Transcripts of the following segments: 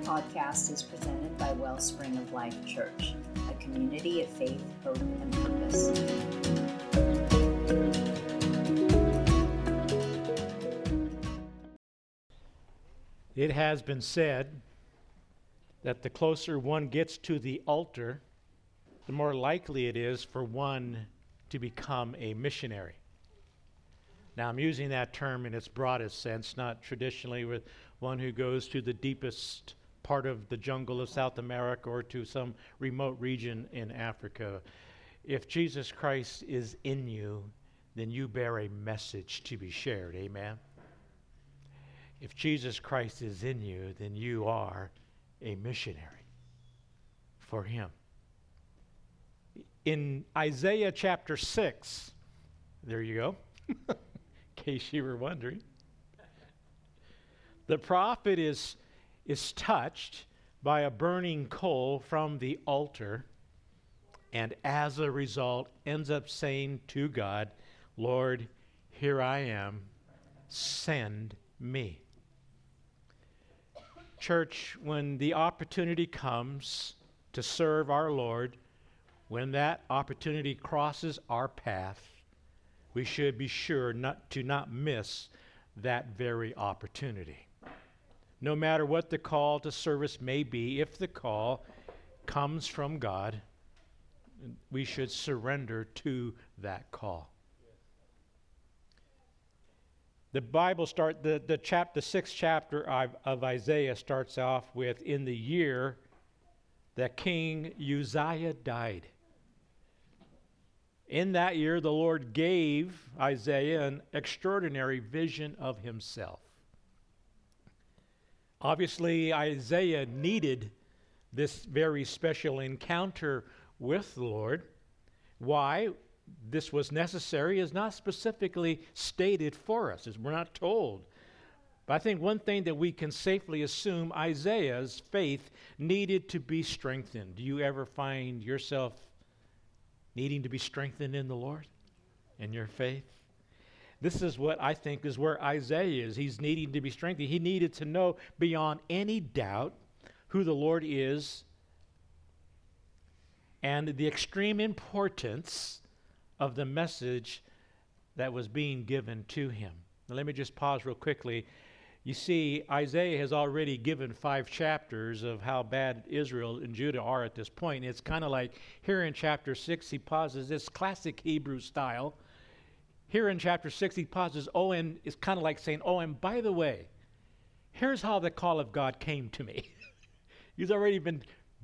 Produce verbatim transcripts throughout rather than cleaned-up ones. following podcast is presented by Wellspring of Life Church, a community of faith, hope, and purpose. It has been said that the closer one gets to the altar, the more likely it is for one to become a missionary. Now, I'm using that term in its broadest sense, not traditionally with one who goes to the deepest part of the jungle of South America or to some remote region in Africa. If Jesus Christ is in you, then you bear a message to be shared. Amen? If Jesus Christ is in you, then you are a missionary for him. In Isaiah chapter six, there you go. In case you were wondering. The prophet is, is touched by a burning coal from the altar, and as a result ends up saying to God, "Lord, here I am, send me." Church, when the opportunity comes to serve our Lord, when that opportunity crosses our path, we should be sure not to not miss that very opportunity. No matter what the call to service may be, if the call comes from God, we should surrender to that call. The Bible start the the chapter the sixth chapter of, of Isaiah starts off with, "In the year that King Uzziah died." In that year, the Lord gave Isaiah an extraordinary vision of himself. Obviously, Isaiah needed this very special encounter with the Lord. Why this was necessary is not specifically stated for us, as we're not told. But I think one thing that we can safely assume, Isaiah's faith needed to be strengthened. Do you ever find yourself needing to be strengthened in the Lord, in your faith? This is what I think is where Isaiah is. He's needing to be strengthened. He needed to know beyond any doubt who the Lord is and the extreme importance of the message that was being given to him. Now, let me just pause real quickly. You see, Isaiah has already given five chapters of how bad Israel and Judah are at this point. It's kind of like here in chapter six, he pauses. This classic Hebrew style. Here in chapter six, he pauses. Oh, and it's kind of like saying, oh, and by the way, here's how the call of God came to me. He's already been,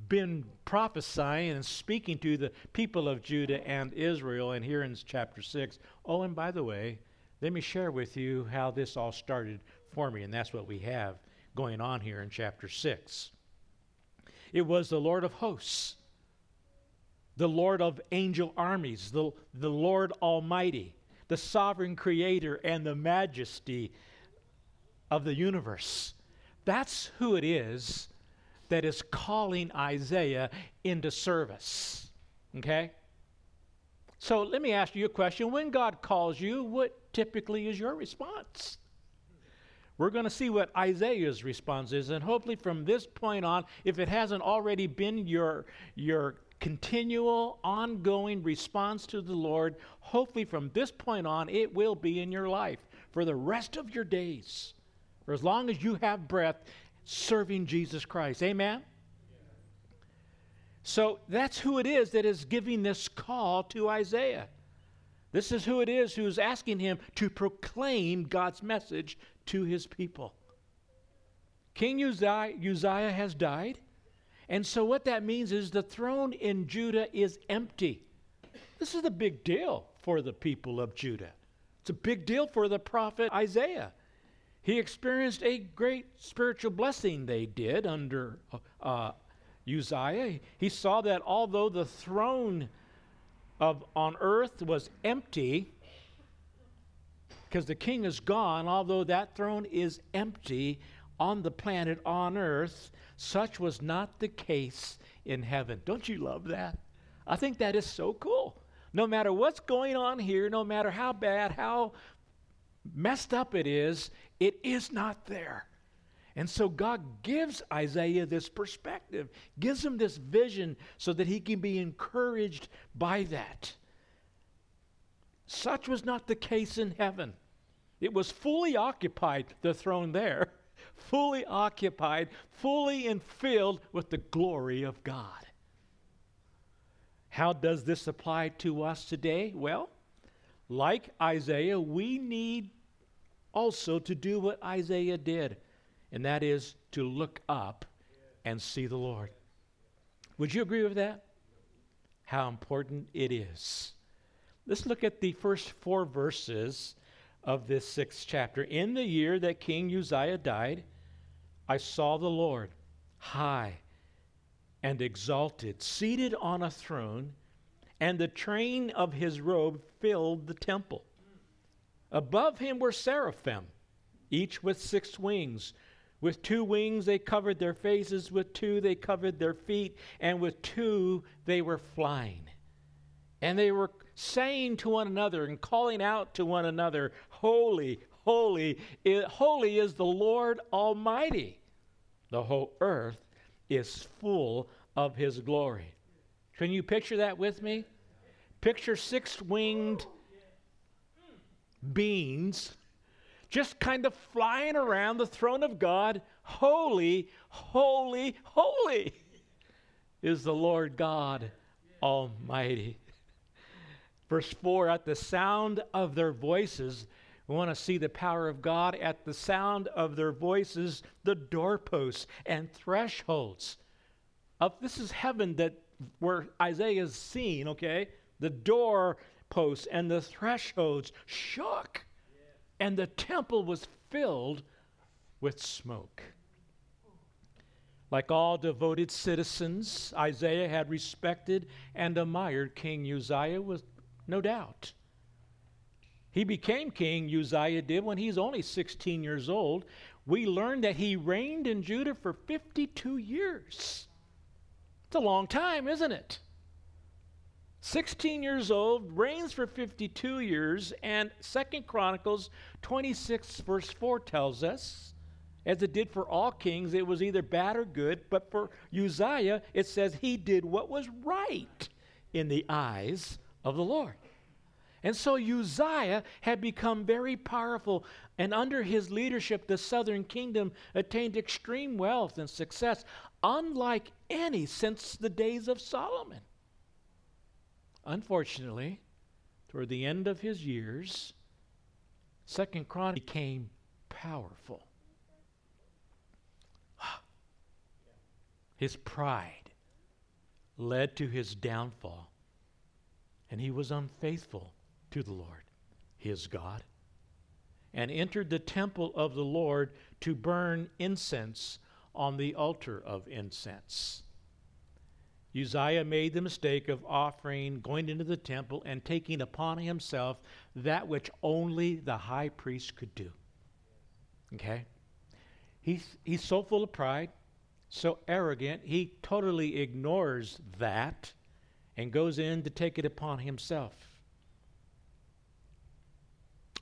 been prophesying and speaking to the people of Judah and Israel. And here in chapter six, oh, and by the way, let me share with you how this all started for me. And that's what we have going on here in chapter six. It was the Lord of hosts, the Lord of angel armies, the, the Lord Almighty, the sovereign creator and the majesty of the universe. That's who it is that is calling Isaiah into service. Okay? So let me ask you a question. When God calls you, what typically is your response? We're going to see what Isaiah's response is, and hopefully from this point on, if it hasn't already been your, your continual, ongoing response to the Lord, hopefully from this point on, it will be in your life for the rest of your days, for as long as you have breath, serving Jesus Christ. Amen? Yeah. So that's who it is that is giving this call to Isaiah. This is who it is who's asking him to proclaim God's message to his people. King Uzziah, Uzziah has died. And so what that means is the throne in Judah is empty. This is a big deal for the people of Judah. It's a big deal for the prophet Isaiah. He experienced a great spiritual blessing, they did, under uh, Uzziah. He saw that although the throne of on earth was empty, because the king is gone, although that throne is empty on the planet, on earth, such was not the case in heaven. Don't you love that? I think that is so cool. No matter what's going on here, no matter how bad, how messed up it is, it is not there. And so God gives Isaiah this perspective, gives him this vision so that he can be encouraged by that. Such was not the case in heaven. It was fully occupied, the throne there, fully occupied, fully and filled with the glory of God. How does this apply to us today? Well, like Isaiah, we need also to do what Isaiah did, and that is to look up and see the Lord. Would you agree with that? How important it is. Let's look at the first four verses of this sixth chapter. In the year that King Uzziah died, I saw the Lord high and exalted, seated on a throne, and the train of his robe filled the temple. Above him were seraphim, each with six wings. With two wings they covered their faces, with two they covered their feet, and with two they were flying. And they were saying to one another and calling out to one another, Holy, holy, holy is the Lord Almighty. The whole earth is full of his glory. Can you picture that with me? Picture six-winged beings just kind of flying around the throne of God. Holy, holy, holy is the Lord God Almighty. Verse four, at the sound of their voices, we want to see the power of God. At the sound of their voices, the doorposts and thresholds of, this is heaven that where Isaiah is seen, okay? The doorposts and the thresholds shook. And the temple was filled with smoke. Like all devoted citizens, Isaiah had respected and admired King Uzziah, with no doubt. He became king, Uzziah did, when he's only sixteen years old. We learn that he reigned in Judah for fifty-two years. It's a long time, isn't it? sixteen years old, reigns for fifty-two years, and Second Chronicles twenty-six verse four tells us, as it did for all kings, it was either bad or good, but for Uzziah, it says he did what was right in the eyes of the Lord. And so Uzziah had become very powerful, and under his leadership, the southern kingdom attained extreme wealth and success, unlike any since the days of Solomon. Unfortunately, toward the end of his years, Second Chronicles became powerful. His pride led to his downfall, and he was unfaithful to the Lord, his God, and entered the temple of the Lord to burn incense on the altar of incense. Uzziah made the mistake of offering, going into the temple, and taking upon himself that which only the high priest could do. Okay? He's, he's so full of pride, so arrogant, he totally ignores that and goes in to take it upon himself.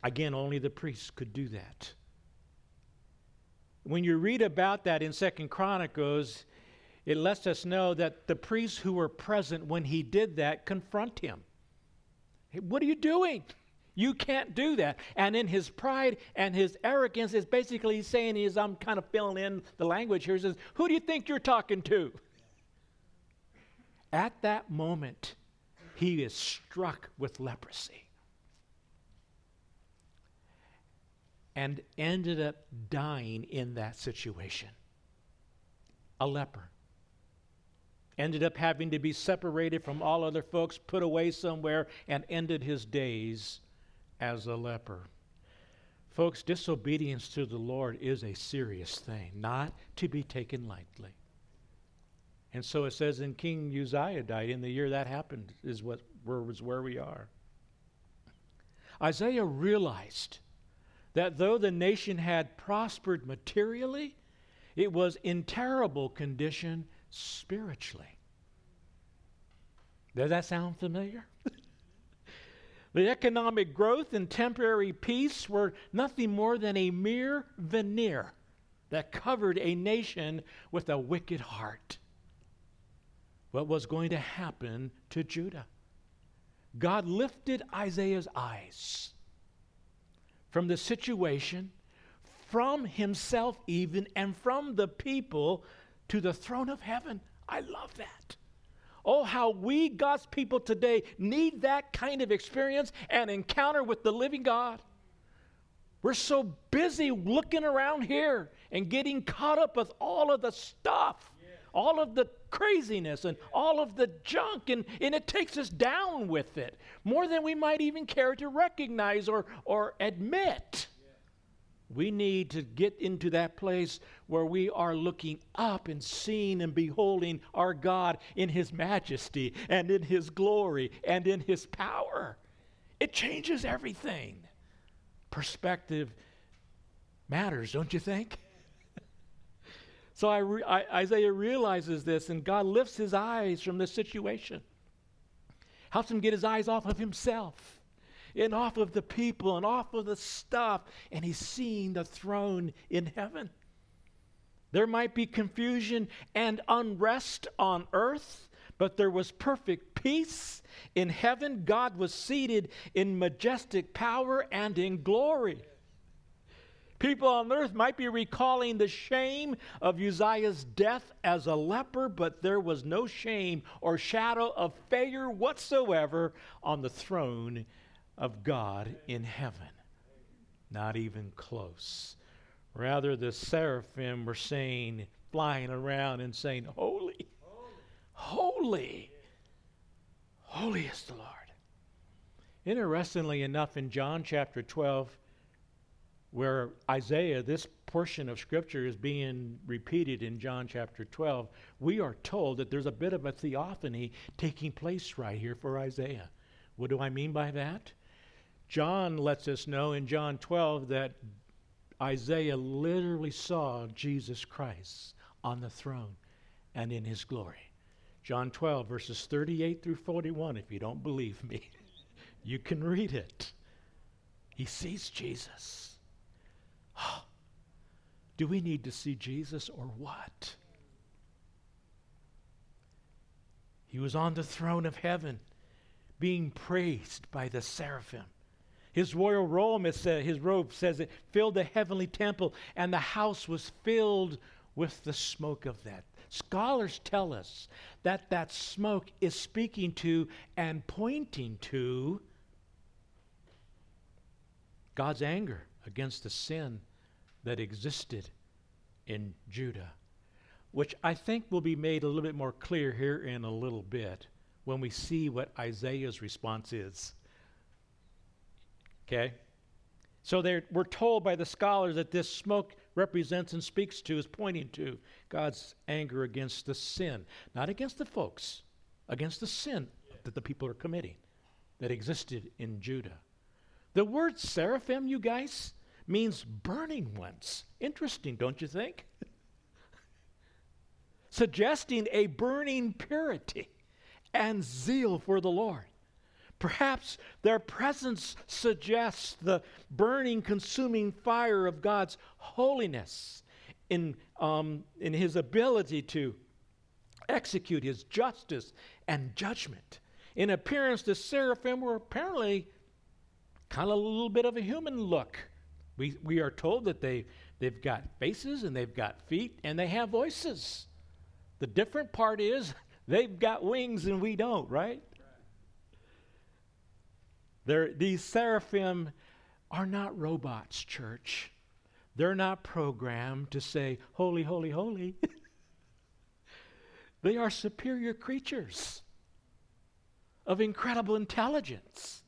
Again, only the priest could do that. When you read about that in Second Chronicles, it lets us know that the priests who were present when he did that confront him. Hey, what are you doing? You can't do that. And in his pride and his arrogance, is basically saying, is I'm kind of filling in the language here, says, who do you think you're talking to? At that moment, he is struck with leprosy and ended up dying in that situation. A leper. Ended up having to be separated from all other folks, put away somewhere, and ended his days as a leper. Folks, disobedience to the Lord is a serious thing, not to be taken lightly. And so it says, in King Uzziah died, in the year that happened, is what where, was where we are. Isaiah realized that though the nation had prospered materially, it was in terrible condition spiritually. Does that sound familiar? The economic growth and temporary peace were nothing more than a mere veneer that covered a nation with a wicked heart. What was going to happen to Judah? God lifted Isaiah's eyes from the situation, from himself even, and from the people to the throne of heaven. I love that. Oh, how we, God's people today, need that kind of experience and encounter with the living God. We're so busy looking around here and getting caught up with all of the stuff, yeah. all of the craziness and yeah. all of the junk, and, and it takes us down with it more than we might even care to recognize or, or admit. Yeah. We need to get into that place where we are looking up and seeing and beholding our God in his majesty and in his glory and in his power. It changes everything. Perspective matters, don't you think? So I re- I, Isaiah realizes this, and God lifts his eyes from this situation. Helps him get his eyes off of himself and off of the people and off of the stuff, and he's seeing the throne in heaven. There might be confusion and unrest on earth, but there was perfect peace in heaven. God was seated in majestic power and in glory. People on earth might be recalling the shame of Uzziah's death as a leper, but there was no shame or shadow of failure whatsoever on the throne of God in heaven. Not even close. Rather, the seraphim were saying, flying around and saying, "Holy, holy, holy is the Lord." Interestingly enough, in John chapter twelve, where Isaiah, this portion of Scripture is being repeated in John chapter twelve, we are told that there's a bit of a theophany taking place right here for Isaiah. What do I mean by that? John lets us know in John twelve that Isaiah literally saw Jesus Christ on the throne and in his glory. John twelve, verses thirty-eight through forty-one, if you don't believe me, you can read it. He sees Jesus. Do we need to see Jesus or what? He was on the throne of heaven, being praised by the seraphim. His royal robe, his robe says it, filled the heavenly temple, and the house was filled with the smoke of that. Scholars tell us that that smoke is speaking to and pointing to God's anger against the sin that existed in Judah, which I think will be made a little bit more clear here in a little bit when we see what Isaiah's response is. Okay? So we're told by the scholars that this smoke represents and speaks to, is pointing to God's anger against the sin, not against the folks, against the sin that the people are committing that existed in Judah. The word seraphim, you guys, means burning ones. Interesting, don't you think? Suggesting a burning purity and zeal for the Lord. Perhaps their presence suggests the burning, consuming fire of God's holiness in, um, in his ability to execute his justice and judgment. In appearance, the seraphim were apparently kind of a little bit of a human look. We we are told that they, they've got faces and they've got feet and they have voices. The different part is they've got wings and we don't, right? They're, these seraphim are not robots, church. They're not programmed to say, "Holy, holy, holy." They are superior creatures of incredible intelligence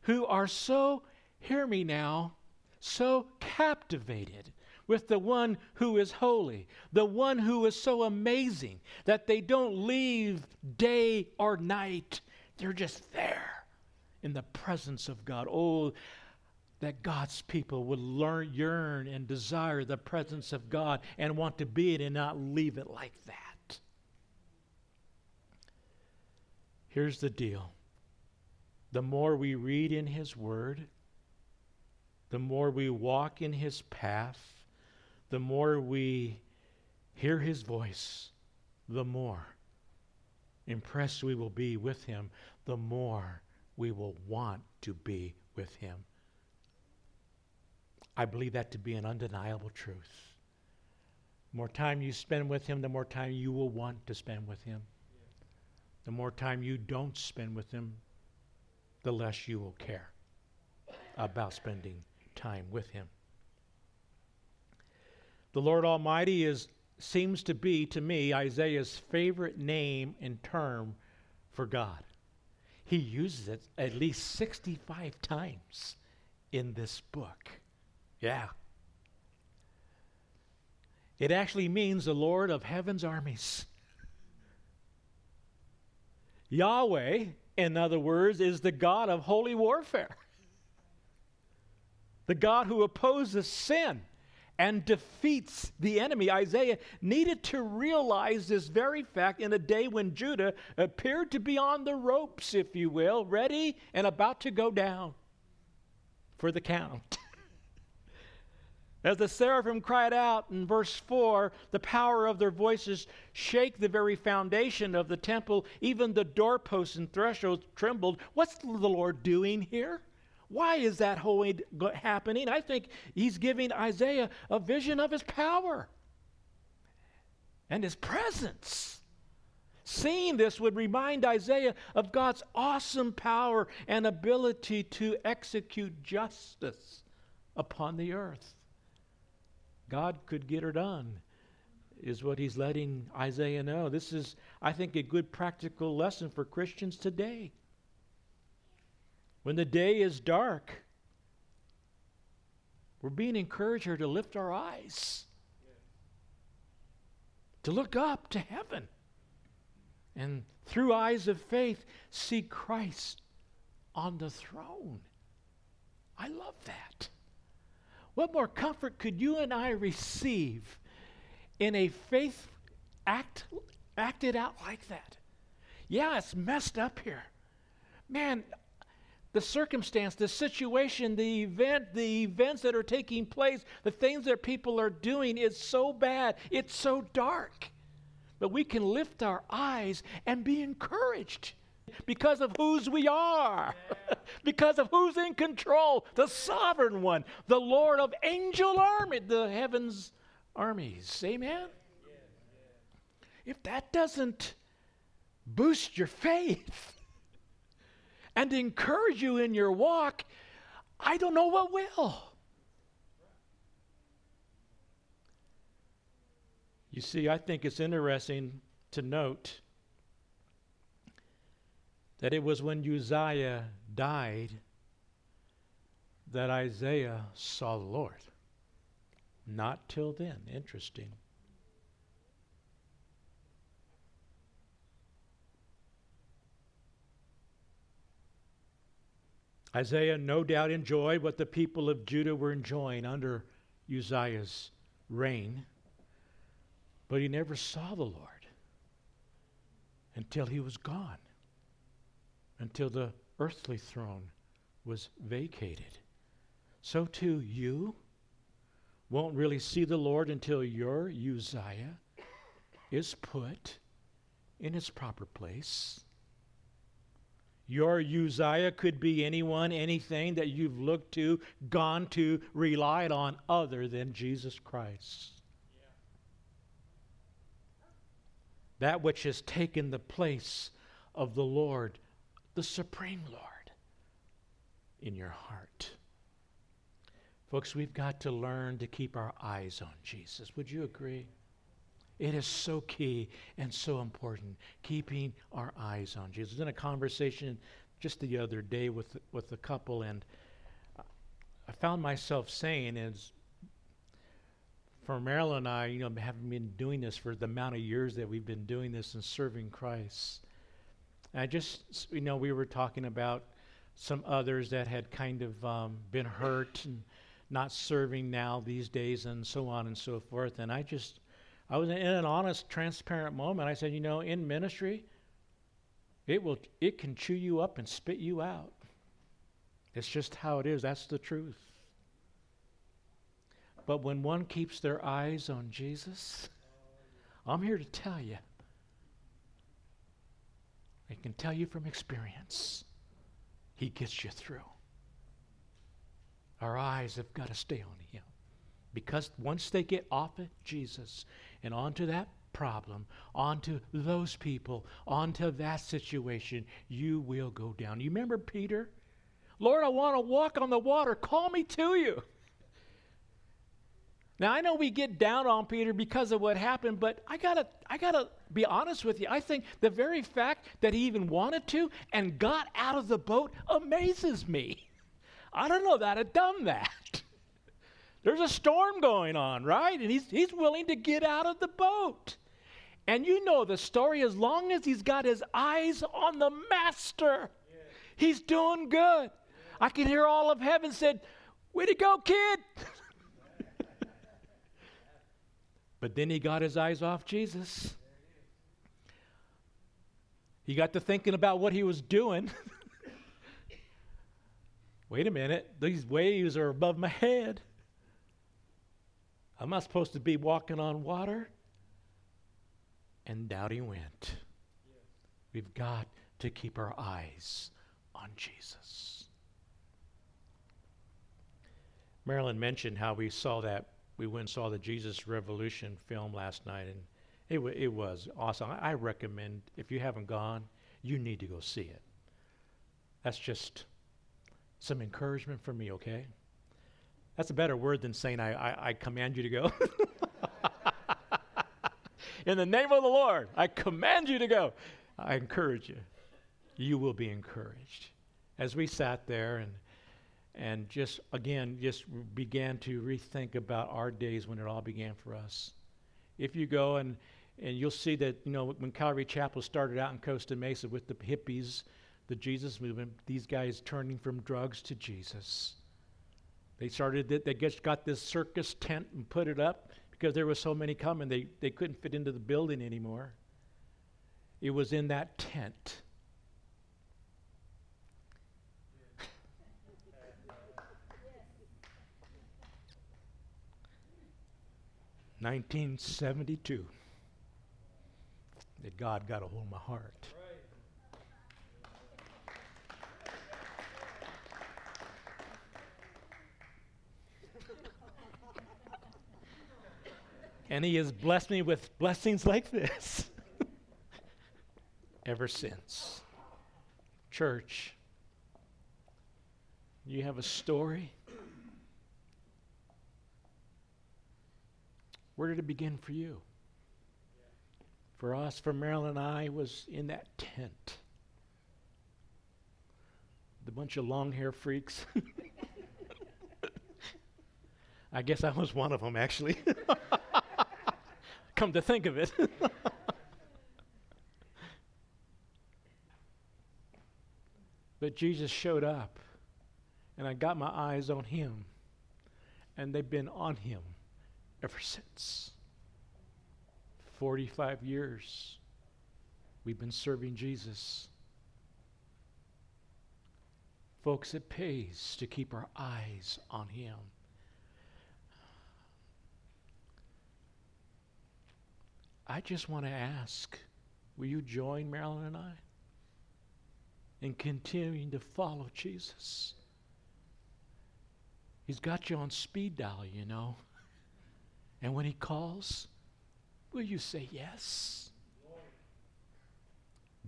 who are so, hear me now, so captivated with the one who is holy, the one who is so amazing that they don't leave day or night. They're just there in the presence of God. Oh, that God's people would learn, yearn and desire the presence of God and want to be it and not leave it like that. Here's the deal. The more we read in his word, the more we walk in his path, the more we hear his voice, the more impressed we will be with him, the more we will want to be with him. I believe that to be an undeniable truth. The more time you spend with him, the more time you will want to spend with him. The more time you don't spend with him, the less you will care about spending time with him. The Lord Almighty is seems to be, to me, Isaiah's favorite name and term for God. He uses it at least sixty-five times in this book. Yeah. It actually means the Lord of heaven's armies. Yahweh, in other words, is the God of holy warfare. The God who opposes sin and defeats the enemy. Isaiah needed to realize this very fact in a day when Judah appeared to be on the ropes, if you will, ready and about to go down for the count. As the seraphim cried out in verse four, the power of their voices shake the very foundation of the temple. Even the doorposts and thresholds trembled. What's the Lord doing here? Why is that whole happening? I think he's giving Isaiah a vision of his power and his presence. Seeing this would remind Isaiah of God's awesome power and ability to execute justice upon the earth. God could get her done, is what he's letting Isaiah know. This is, I think, a good practical lesson for Christians today. When the day is dark, we're being encouraged here to lift our eyes, to look up to heaven, and through eyes of faith, see Christ on the throne. I love that. What more comfort could you and I receive in a faith act acted out like that? Yeah, it's messed up here. Man, the circumstance, the situation, the event, the events that are taking place, the things that people are doing is so bad. It's so dark. But we can lift our eyes and be encouraged because of whose we are. Yeah. Because of who's in control, the sovereign one, the Lord of angel army, the heaven's armies. Amen? Yeah, yeah. If that doesn't boost your faith and encourage you in your walk, I don't know what will. You see, I think it's interesting to note that it was when Uzziah died that Isaiah saw the Lord. Not till then. Interesting. Isaiah no doubt enjoyed what the people of Judah were enjoying under Uzziah's reign, but he never saw the Lord until he was gone. Until the earthly throne was vacated. So too you won't really see the Lord until your Uzziah is put in its proper place. Your Uzziah could be anyone, anything that you've looked to, gone to, relied on other than Jesus Christ. Yeah. That which has taken the place of the Lord, the Supreme Lord, in your heart. Folks, we've got to learn to keep our eyes on Jesus. Would you agree? It is so key and so important, keeping our eyes on Jesus. I was in a conversation just the other day with, with a couple, and I found myself saying, as for Marilyn and I, you know, having been doing this for the amount of years that we've been doing this and serving Christ, I just, you know, we were talking about some others that had kind of um, been hurt and not serving now these days and so on and so forth. And I just, I was in an honest, transparent moment. I said, you know, in ministry, it will, it can chew you up and spit you out. It's just how it is. That's the truth. But when one keeps their eyes on Jesus, I'm here to tell you, I can tell you from experience, he gets you through. Our eyes have got to stay on him. Because once they get off of Jesus and onto that problem, onto those people, onto that situation, you will go down. You remember Peter? Lord, I want to walk on the water. Call me to you. Now, I know we get down on Peter because of what happened, but I gotta, I gotta be honest with you. I think the very fact that he even wanted to and got out of the boat amazes me. I don't know that I'd done that. There's a storm going on, right? And he's he's willing to get out of the boat. And you know the story, as long as he's got his eyes on the master, yeah. he's doing good. Yeah. I can hear all of heaven said, way to go, kid. But then he got his eyes off Jesus. He got to thinking about what he was doing. Wait a minute, these waves are above my head. I'm not supposed to be walking on water. And down he went. Yes. We've got to keep our eyes on Jesus. Marilyn mentioned how we saw that. We went and saw the Jesus Revolution film last night, and it, w- it was awesome. I, I recommend, if you haven't gone, you need to go see it. That's just some encouragement for me, okay? That's a better word than saying I, I, I command you to go. In the name of the Lord, I command you to go. I encourage you. You will be encouraged. As we sat there and and just, again, just began to rethink about our days when it all began for us. If you go and, and you'll see that, you know, when Calvary Chapel started out in Costa Mesa with the hippies, the Jesus movement, these guys turning from drugs to Jesus. They started it, they just got this circus tent and put it up because there were so many coming, they, they couldn't fit into the building anymore. It was in that tent. nineteen seventy-two, that God got a hold of my heart. And he has blessed me with blessings like this ever since. Church, you have a story. Where did it begin for you? For us, for Marilyn and I, it was in that tent. The bunch of long hair freaks. I guess I was one of them, actually. Come to think of it. But Jesus showed up, and I got my eyes on him, and they've been on him ever since. forty-five years we've been serving Jesus. Folks, it pays to keep our eyes on him. I just want to ask, will you join Marilyn and I in continuing to follow Jesus? He's got you on speed dial, you know. And when he calls, will you say yes?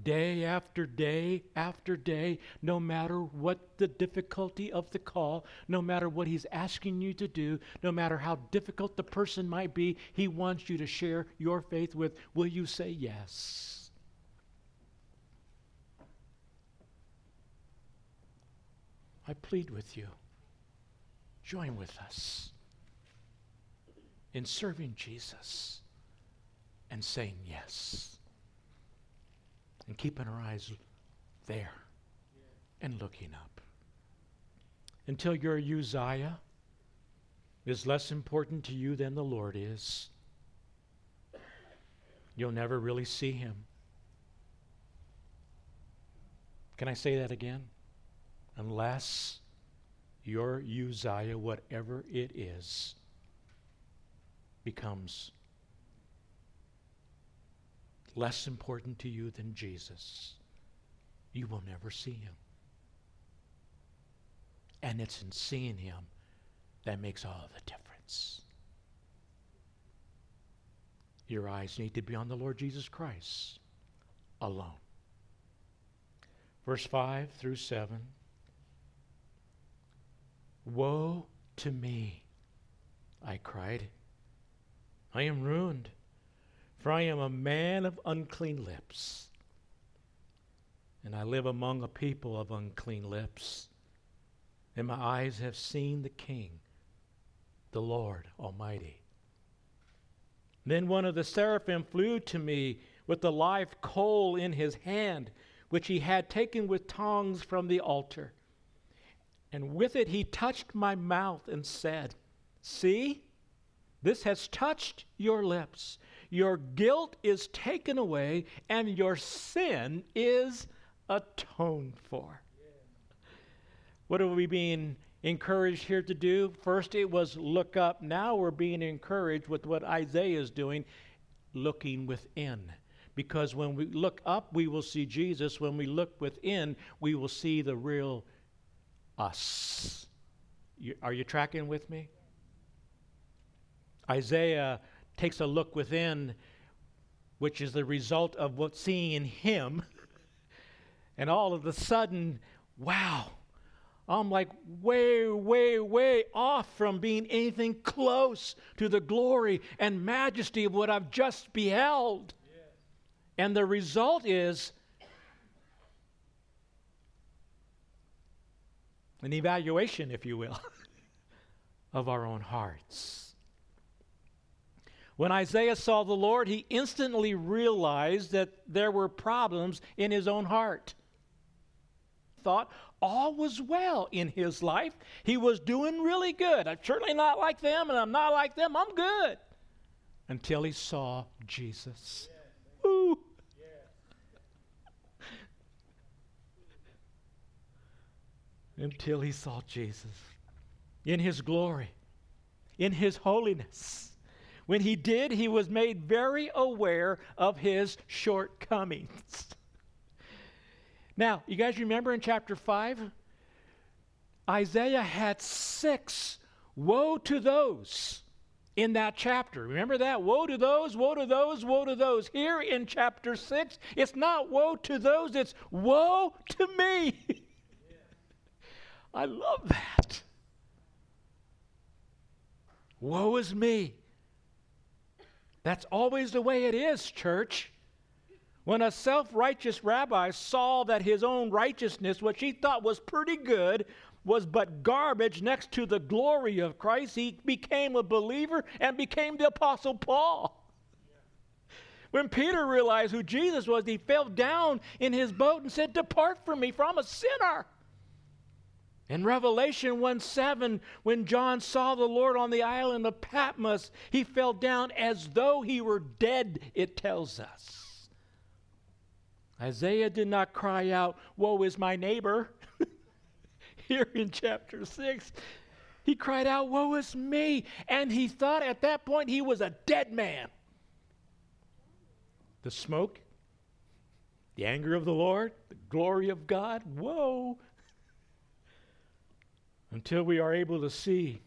Day after day after day, no matter what the difficulty of the call, no matter what he's asking you to do, no matter how difficult the person might be, he wants you to share your faith with. Will you say yes? I plead with you. Join with us in serving Jesus and saying yes. And keeping our eyes there and looking up. Until your Uzziah is less important to you than the Lord is, you'll never really see him. Can I say that again? Unless your Uzziah, whatever it is, becomes less important to you than Jesus, you will never see him. And it's in seeing him that makes all the difference. Your eyes need to be on the Lord Jesus Christ alone. Verse five through seven. Woe to me, I cried. I am ruined, for I am a man of unclean lips, and I live among a people of unclean lips, and my eyes have seen the King, the Lord Almighty. Then one of the seraphim flew to me with the live coal in his hand, which he had taken with tongs from the altar. And with it he touched my mouth and said, See, this has touched your lips. Your guilt is taken away, and your sin is atoned for. Yeah. What are we being encouraged here to do? First it was look up. Now we're being encouraged with what Isaiah is doing, looking within. Because when we look up, we will see Jesus. When we look within, we will see the real us. You, are you tracking with me? Isaiah takes a look within, which is the result of what seeing in him. And all of a sudden, wow, I'm like way, way, way off from being anything close to the glory and majesty of what I've just beheld. Yes. And the result is an evaluation, if you will, of our own hearts. When Isaiah saw the Lord, he instantly realized that there were problems in his own heart. Thought all was well in his life. He was doing really good. I'm certainly not like them, and I'm not like them. I'm good. Until he saw Jesus. Yeah, Ooh. Yeah. Until he saw Jesus in his glory, in his holiness. When he did, he was made very aware of his shortcomings. Now, you guys remember in chapter five, Isaiah had six woe to those in that chapter. Remember that? Woe to those, woe to those, woe to those. Here in chapter six, it's not woe to those, it's woe to me. Yeah. I love that. Woe is me. That's always the way it is, church. When a self-righteous rabbi saw that his own righteousness, which he thought was pretty good, was but garbage next to the glory of Christ, he became a believer and became the Apostle Paul. Yeah. When Peter realized who Jesus was, he fell down in his boat and said, Depart from me, for I'm a sinner. In Revelation one seven, when John saw the Lord on the island of Patmos, he fell down as though he were dead, it tells us. Isaiah did not cry out, Woe is my neighbor. Here in chapter six, he cried out, Woe is me. And he thought at that point he was a dead man. The smoke, the anger of the Lord, the glory of God, woe. Until we are able to see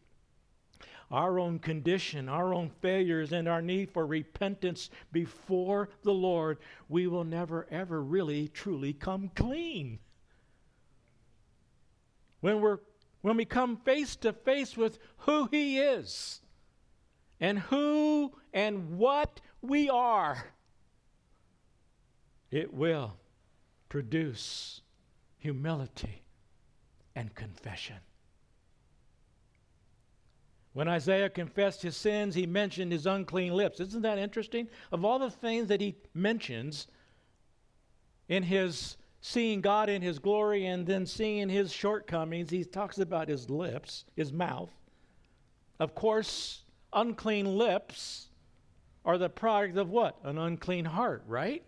our own condition, our own failures, and our need for repentance before the Lord, we will never, ever really, truly come clean. When we're, when we come face to face with who He is, and who and what we are, it will produce humility and confession. When Isaiah confessed his sins, he mentioned his unclean lips. Isn't that interesting? Of all the things that he mentions in his seeing God in his glory and then seeing his shortcomings, he talks about his lips, his mouth. Of course, unclean lips are the product of what? An unclean heart, right?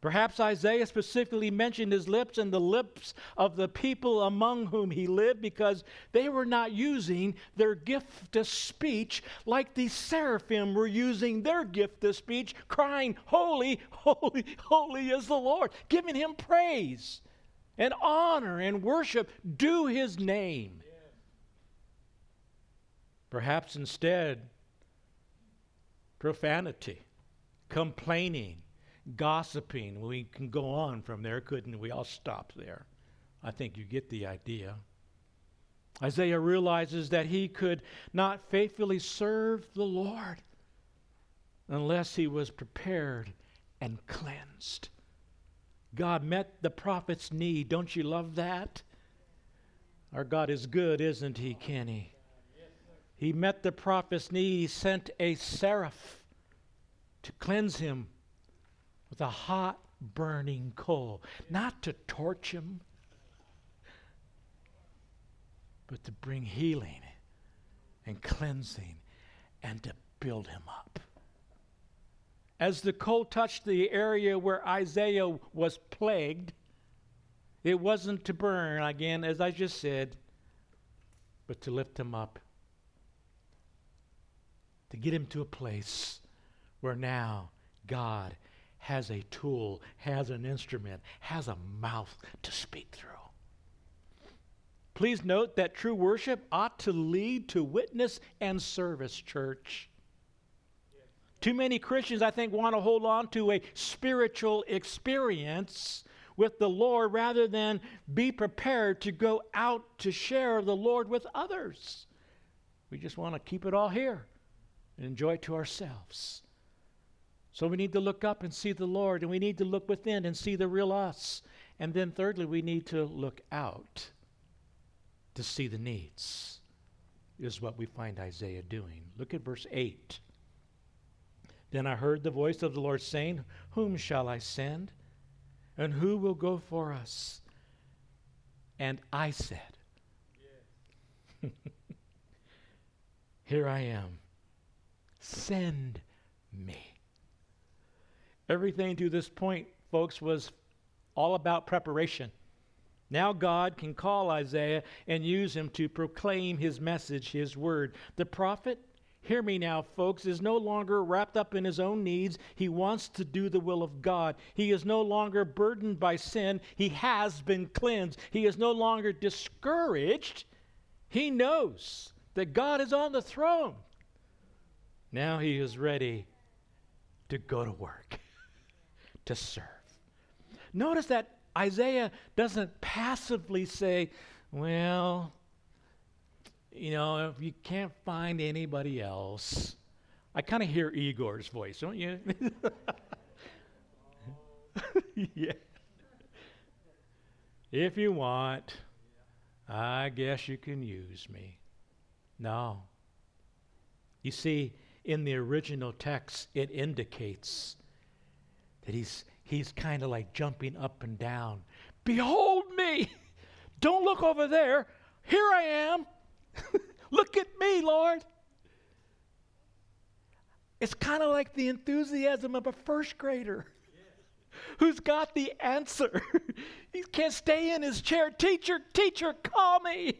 Perhaps Isaiah specifically mentioned his lips and the lips of the people among whom he lived because they were not using their gift of speech like the seraphim were using their gift of speech, crying, "Holy, holy, holy is the Lord," giving him praise and honor and worship due his name. Perhaps instead, profanity, complaining, gossiping. We can go on from there, couldn't we? I'll stop there. I think you get the idea. Isaiah realizes that he could not faithfully serve the Lord unless he was prepared and cleansed. God met the prophet's need. Don't you love that? Our God is good, isn't he, Kenny? He met the prophet's need. He sent a seraph to cleanse him with a hot burning coal, not to torch him, but to bring healing and cleansing and to build him up. As the coal touched the area where Isaiah was plagued, it wasn't to burn again, as I just said, but to lift him up, to get him to a place where now God has a tool, has an instrument, has a mouth to speak through. Please note that true worship ought to lead to witness and service, church. Yes. Too many Christians, I think, want to hold on to a spiritual experience with the Lord rather than be prepared to go out to share the Lord with others. We just want to keep it all here and enjoy it to ourselves. So we need to look up and see the Lord, and we need to look within and see the real us. And then thirdly, we need to look out to see the needs, is what we find Isaiah doing. Look at verse eight. Then I heard the voice of the Lord saying, "Whom shall I send? And who will go for us?" And I said, yes. "Here I am. Send me." Everything to this point, folks, was all about preparation. Now God can call Isaiah and use him to proclaim his message, his word. The prophet, hear me now, folks, is no longer wrapped up in his own needs. He wants to do the will of God. He is no longer burdened by sin. He has been cleansed. He is no longer discouraged. He knows that God is on the throne. Now he is ready to go to work. To serve. Notice that Isaiah doesn't passively say, well, you know, if you can't find anybody else. I kind of hear Igor's voice, don't you? Yeah. If you want, I guess you can use me. No. You see, in the original text, it indicates that he's he's kind of like jumping up and down. Behold me. Don't look over there. Here I am. Look at me, Lord. It's kind of like the enthusiasm of a first grader who's got the answer. He can't stay in his chair. Teacher, teacher, call me.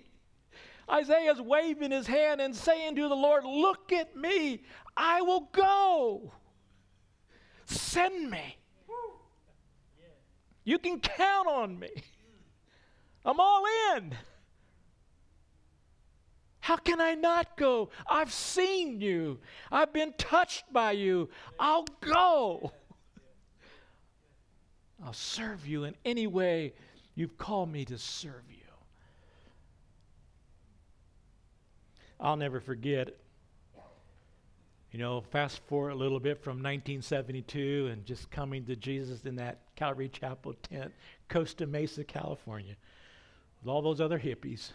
Isaiah's waving his hand and saying to the Lord, look at me. I will go. Send me. You can count on me. I'm all in. How can I not go? I've seen you. I've been touched by you. I'll go. I'll serve you in any way you've called me to serve you. I'll never forget it. You know, fast forward a little bit from nineteen seventy-two and just coming to Jesus in that Calvary Chapel tent, Costa Mesa, California, with all those other hippies.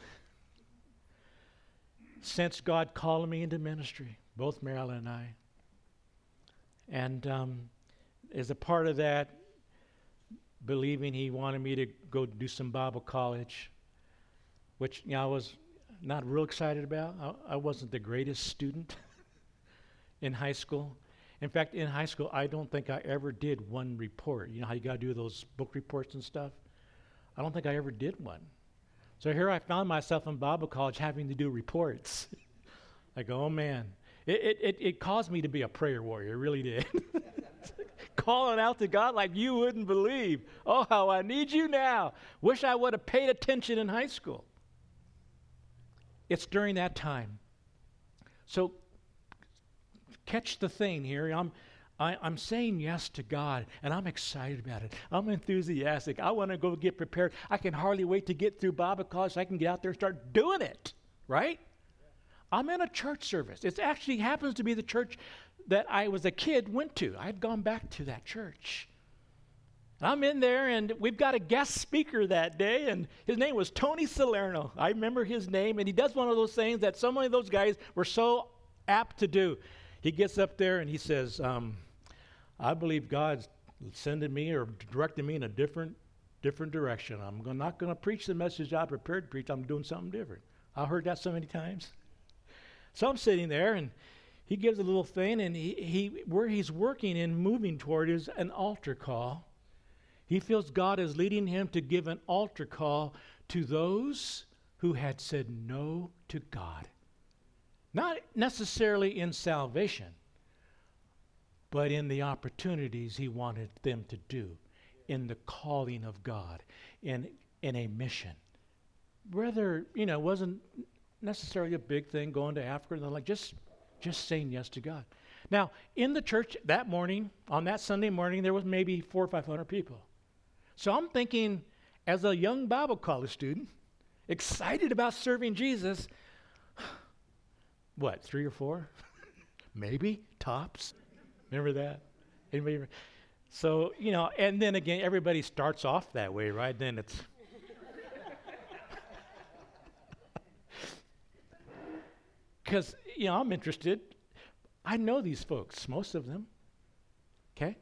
Since God calling me into ministry, both Marilyn and I. And um, as a part of that, believing he wanted me to go do some Bible college, which, you know, I was not real excited about. I, I wasn't the greatest student in high school, In fact, in high school, I don't think I ever did one report. You know how you got to do those book reports and stuff? I don't think I ever did one. So here I found myself in Bible college having to do reports. I go, oh, man. It, it, it caused me to be a prayer warrior. It really did. Calling out to God like you wouldn't believe. Oh, how I need you now. Wish I would have paid attention in high school. It's during that time. So catch the thing here. I'm, I, I'm saying yes to God, and I'm excited about it. I'm enthusiastic. I want to go get prepared. I can hardly wait to get through Bible college so I can get out there and start doing it, right? Yeah. I'm in a church service. It actually happens to be the church that I was a kid went to. I've gone back to that church. I'm in there, and we've got a guest speaker that day, and his name was Tony Salerno. I remember his name, and he does one of those things that so many of those guys were so apt to do. He gets up there, and he says, um, I believe God's sending me or directing me in a different different direction. I'm go- not going to preach the message I prepared to preach. I'm doing something different. I heard that so many times. So I'm sitting there, and he gives a little thing, and he, he where he's working and moving toward is an altar call. He feels God is leading him to give an altar call to those who had said no to God. Not necessarily in salvation, but in the opportunities he wanted them to do, in the calling of God, in in a mission. Whether, you know, it wasn't necessarily a big thing going to Africa, they're like just just saying yes to God. Now, in the church that morning, on that Sunday morning, there was maybe four or five hundred people. So I'm thinking, as a young Bible college student, excited about serving Jesus, what, three or four? Maybe, tops. Remember that? Anybody remember? So, you know, and then again, everybody starts off that way, right? Then it's... Because, you know, I'm interested. I know these folks, most of them. Okay?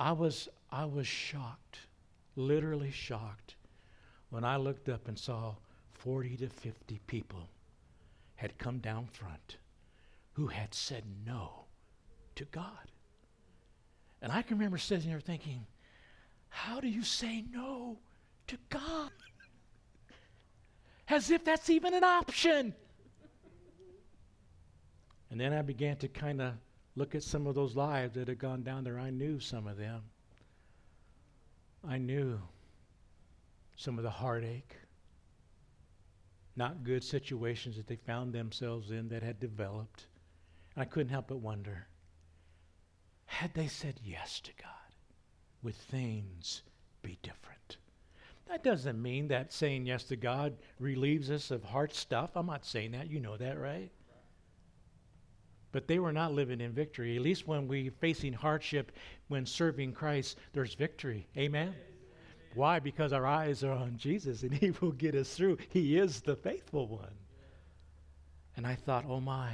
I was, I was shocked, literally shocked, when I looked up and saw forty to fifty people had come down front who had said no to God. And I can remember sitting there thinking, how do you say no to God? As if that's even an option. And then I began to kind of look at some of those lives that had gone down there. I knew some of them. I knew some of the heartache. Not good situations that they found themselves in that had developed. And I couldn't help but wonder, had they said yes to God, would things be different? That doesn't mean that saying yes to God relieves us of hard stuff. I'm not saying that. You know that, right? But they were not living in victory. At least when we're facing hardship, when serving Christ, there's victory. Amen? Why? Because our eyes are on Jesus, and he will get us through. He is the faithful one. And I thought, oh my,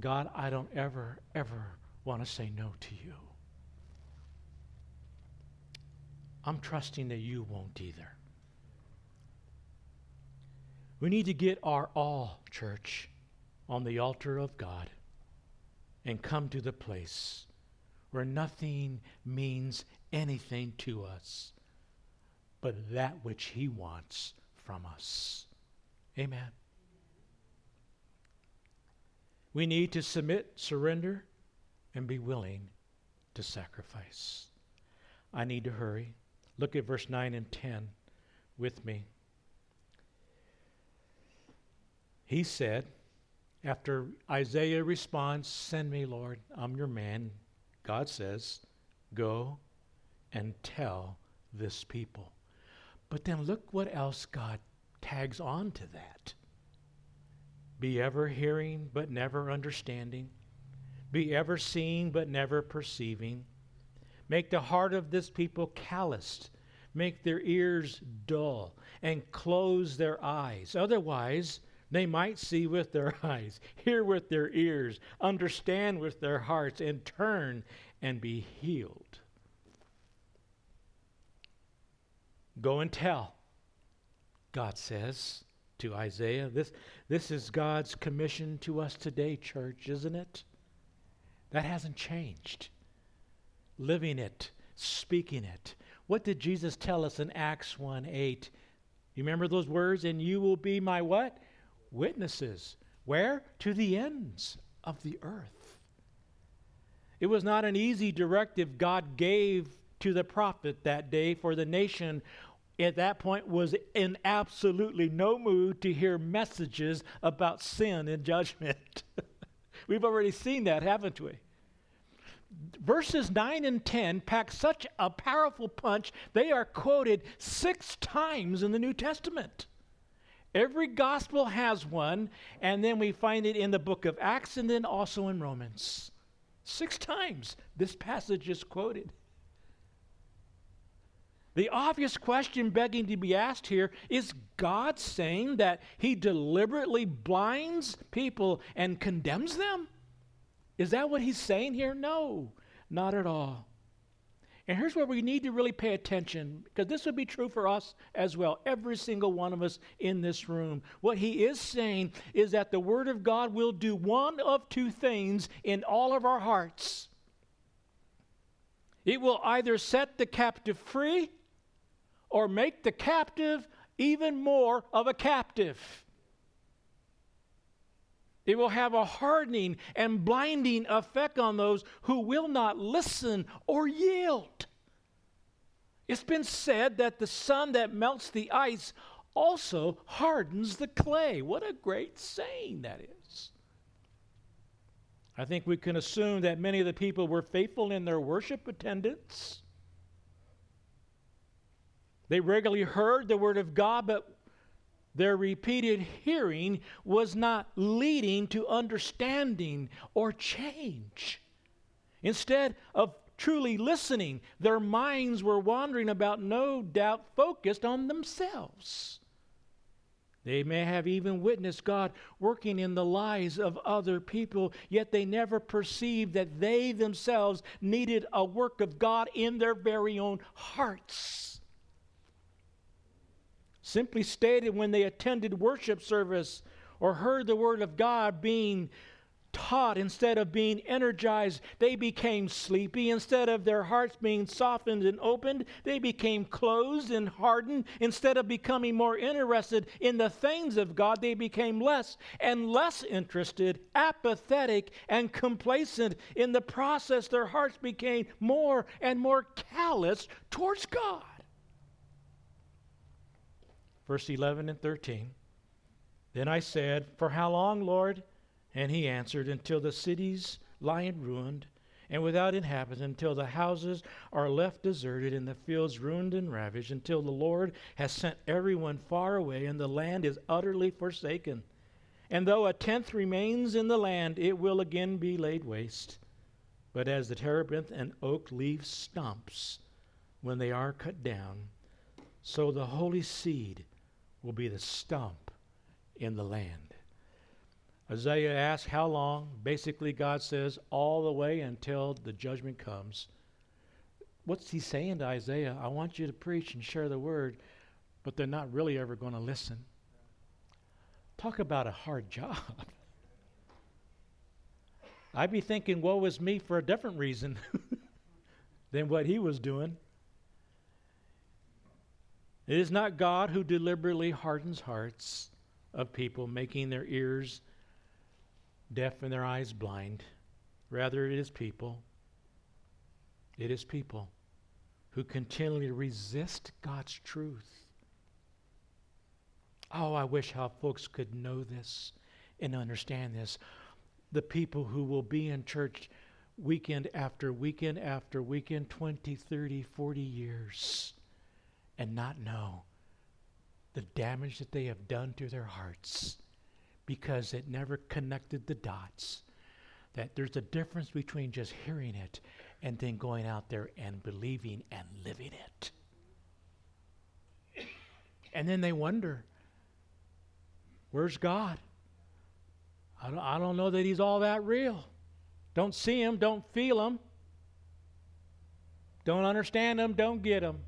God, I don't ever, ever want to say no to you. I'm trusting that you won't either. We need to get our all, church, on the altar of God and come to the place where nothing means anything to us but that which he wants from us. Amen. We need to submit, surrender, and be willing to sacrifice. I need to hurry. Look at verse nine and ten with me. He said, after Isaiah responds, send me, Lord, I'm your man. God says, go and tell this people. But then look what else God tags on to that. Be ever hearing but never understanding. Be ever seeing but never perceiving. Make the heart of this people calloused. Make their ears dull and close their eyes. Otherwise, they might see with their eyes, hear with their ears, understand with their hearts, and turn and be healed. Go and tell, God says, to Isaiah. This, this is God's commission to us today, church, isn't it? That hasn't changed. Living it, speaking it. What did Jesus tell us in Acts one eight? You remember those words? And you will be my what? Witnesses. Where? To the ends of the earth. It was not an easy directive God gave to the prophet that day, for the nation at that point was in absolutely no mood to hear messages about sin and judgment. We've already seen that, haven't we? Verses nine and ten pack such a powerful punch, they are quoted six times in the New Testament. Every gospel has one, and then we find it in the book of Acts and then also in Romans. Six times this passage is quoted. The obvious question begging to be asked here is, God saying that he deliberately blinds people and condemns them? Is that what he's saying here? No, not at all. And here's where we need to really pay attention, because this would be true for us as well, every single one of us in this room. What he is saying is that the Word of God will do one of two things in all of our hearts. It will either set the captive free or make the captive even more of a captive. It will have a hardening and blinding effect on those who will not listen or yield. It's been said that the sun that melts the ice also hardens the clay. What a great saying that is. I think we can assume that many of the people were faithful in their worship attendance. They regularly heard the word of God, but their repeated hearing was not leading to understanding or change. Instead of truly listening, their minds were wandering about, no doubt focused on themselves. They may have even witnessed God working in the lives of other people, yet they never perceived that they themselves needed a work of God in their very own hearts. Simply stated, when they attended worship service or heard the word of God being taught, instead of being energized, they became sleepy. Instead of their hearts being softened and opened, they became closed and hardened. Instead of becoming more interested in the things of God, they became less and less interested, apathetic, and complacent. In the process, their hearts became more and more callous towards God. Verse eleven and thirteen, then I said, for how long, Lord? And he answered, until the cities lie in ruin and without inhabitants, until the houses are left deserted and the fields ruined and ravaged, until the Lord has sent everyone far away and the land is utterly forsaken. And though a tenth remains in the land, it will again be laid waste. But as the terebinth and oak leave stumps when they are cut down, so the holy seed will be the stump in the land. Isaiah asks, how long? Basically, God says, all the way until the judgment comes. What's he saying to Isaiah? I want you to preach and share the word, but they're not really ever going to listen. Talk about a hard job. I'd be thinking, woe is me, for a different reason than what he was doing. It is not God who deliberately hardens hearts of people, making their ears deaf and their eyes blind. Rather, it is people. It is people who continually resist God's truth. Oh, I wish how folks could know this and understand this. The people who will be in church weekend after weekend after weekend, twenty, thirty, forty years. And not know the damage that they have done to their hearts because it never connected the dots. That there's a difference between just hearing it and then going out there and believing and living it. And then they wonder, where's God? I don't, I don't know that he's all that real. Don't see him, don't feel him. Don't understand him, don't get him.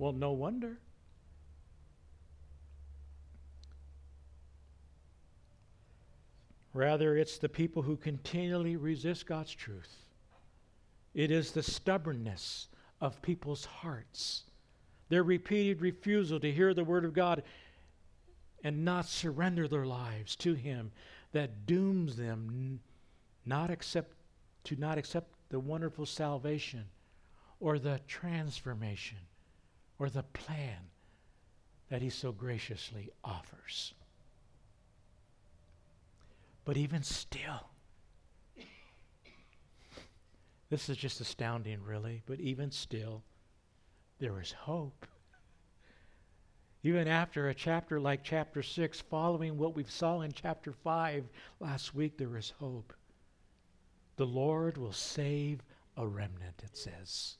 Well, no wonder. Rather, it's the people who continually resist God's truth. It is the stubbornness of people's hearts, their repeated refusal to hear the word of God and not surrender their lives to Him, that dooms them not accept, to not accept the wonderful salvation or the transformation or the plan that He so graciously offers. But even still, this is just astounding, really, but even still, there is hope. Even after a chapter like chapter six, following what we saw in chapter five last week, there is hope. The Lord will save a remnant, it says.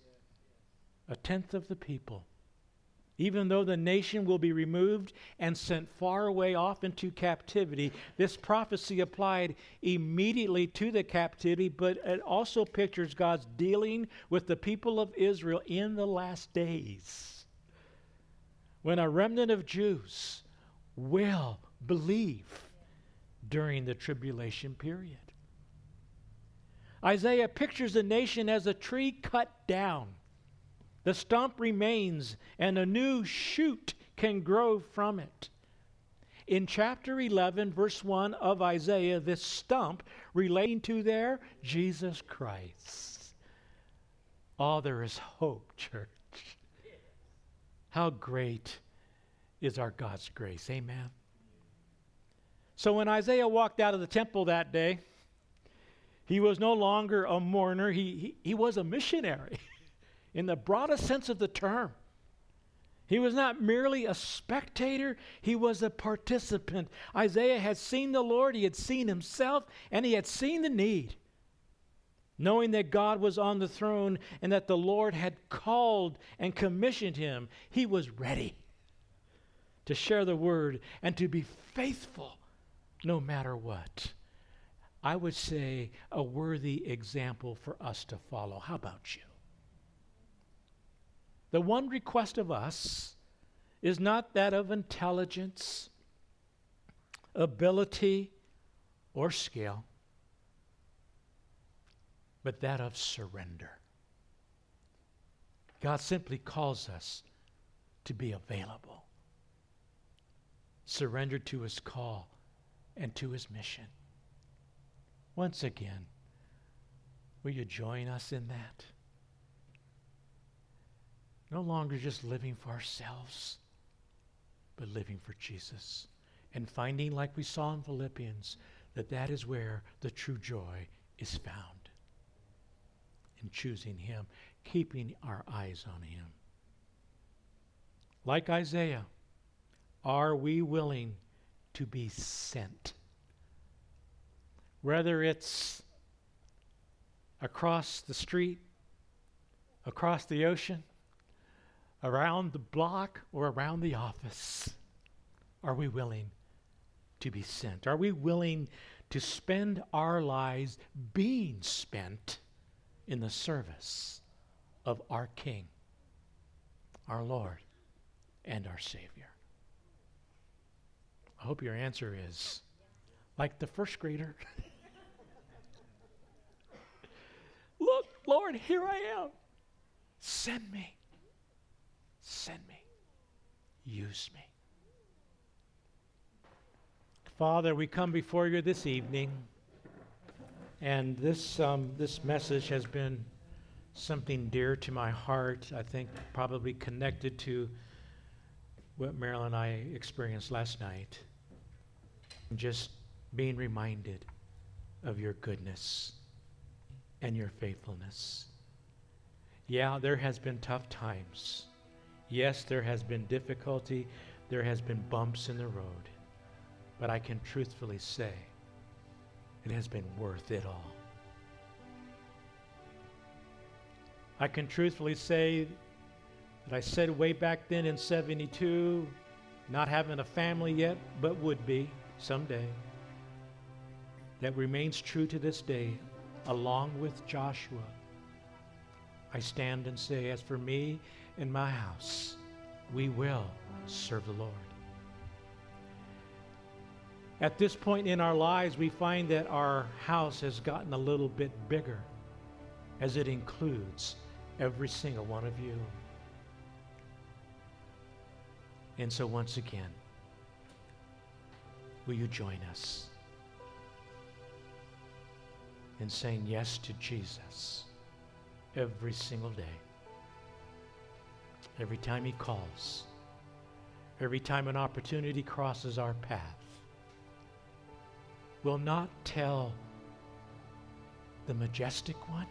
A tenth of the people. Even though the nation will be removed and sent far away off into captivity, this prophecy applied immediately to the captivity, but it also pictures God's dealing with the people of Israel in the last days, when a remnant of Jews will believe during the tribulation period. Isaiah pictures the nation as a tree cut down. The stump remains, and a new shoot can grow from it. In chapter eleven, verse one of Isaiah, this stump relating to their Jesus Christ. Oh, there is hope, church. How great is our God's grace. Amen. So when Isaiah walked out of the temple that day, he was no longer a mourner. He, he, he was a missionary. In the broadest sense of the term, he was not merely a spectator, he was a participant. Isaiah had seen the Lord, he had seen himself, and he had seen the need. Knowing that God was on the throne and that the Lord had called and commissioned him, he was ready to share the word and to be faithful no matter what. I would say a worthy example for us to follow. How about you? The one request of us is not that of intelligence, ability, or skill, but that of surrender. God simply calls us to be available, surrender to His call and to His mission. Once again, will you join us in that? No longer just living for ourselves, but living for Jesus. And finding, like we saw in Philippians, that that is where the true joy is found. In choosing Him, keeping our eyes on Him. Like Isaiah, are we willing to be sent? Whether it's across the street, across the ocean, around the block, or around the office, are we willing to be sent? Are we willing to spend our lives being spent in the service of our King, our Lord, and our Savior? I hope your answer is like the first grader. Look, Lord, here I am. Send me. Send me. Use me. Father, we come before you this evening, and this um, this message has been something dear to my heart, I think probably connected to what Marilyn and I experienced last night, just being reminded of your goodness and your faithfulness. Yeah, there has been tough times. Yes, there has been difficulty, there has been bumps in the road, but I can truthfully say it has been worth it all. I can truthfully say that I said way back then in seventy-two, not having a family yet, but would be someday, that remains true to this day, along with Joshua. I stand and say, as for me, in my house, we will serve the Lord. At this point in our lives, we find that our house has gotten a little bit bigger, as it includes every single one of you. And so once again, will you join us in saying yes to Jesus every single day? Every time he calls, every time an opportunity crosses our path, we'll not tell the majestic one,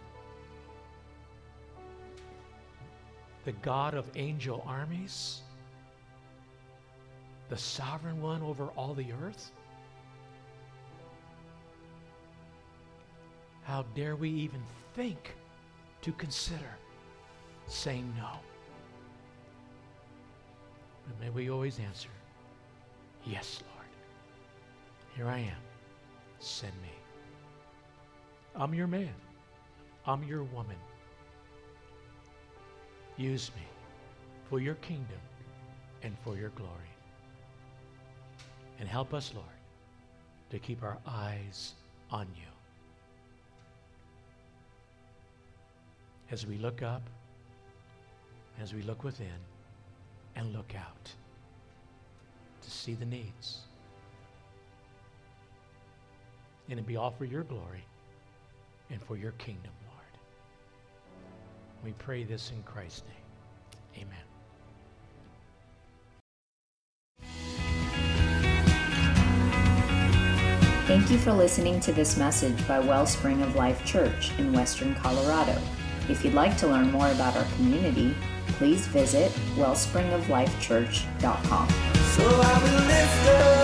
the God of angel armies, the sovereign one over all the earth. How dare we even think to consider saying no? And may we always answer, yes, Lord. Here I am. Send me. I'm your man. I'm your woman. Use me for your kingdom and for your glory. And help us, Lord, to keep our eyes on you. As we look up, as we look within, and look out to see the needs. And it be all for your glory and for your kingdom, Lord. We pray this in Christ's name. Amen. Thank you for listening to this message by Wellspring of Life Church in Western Colorado. If you'd like to learn more about our community, please visit wellspring of life church dot com. So I will lift up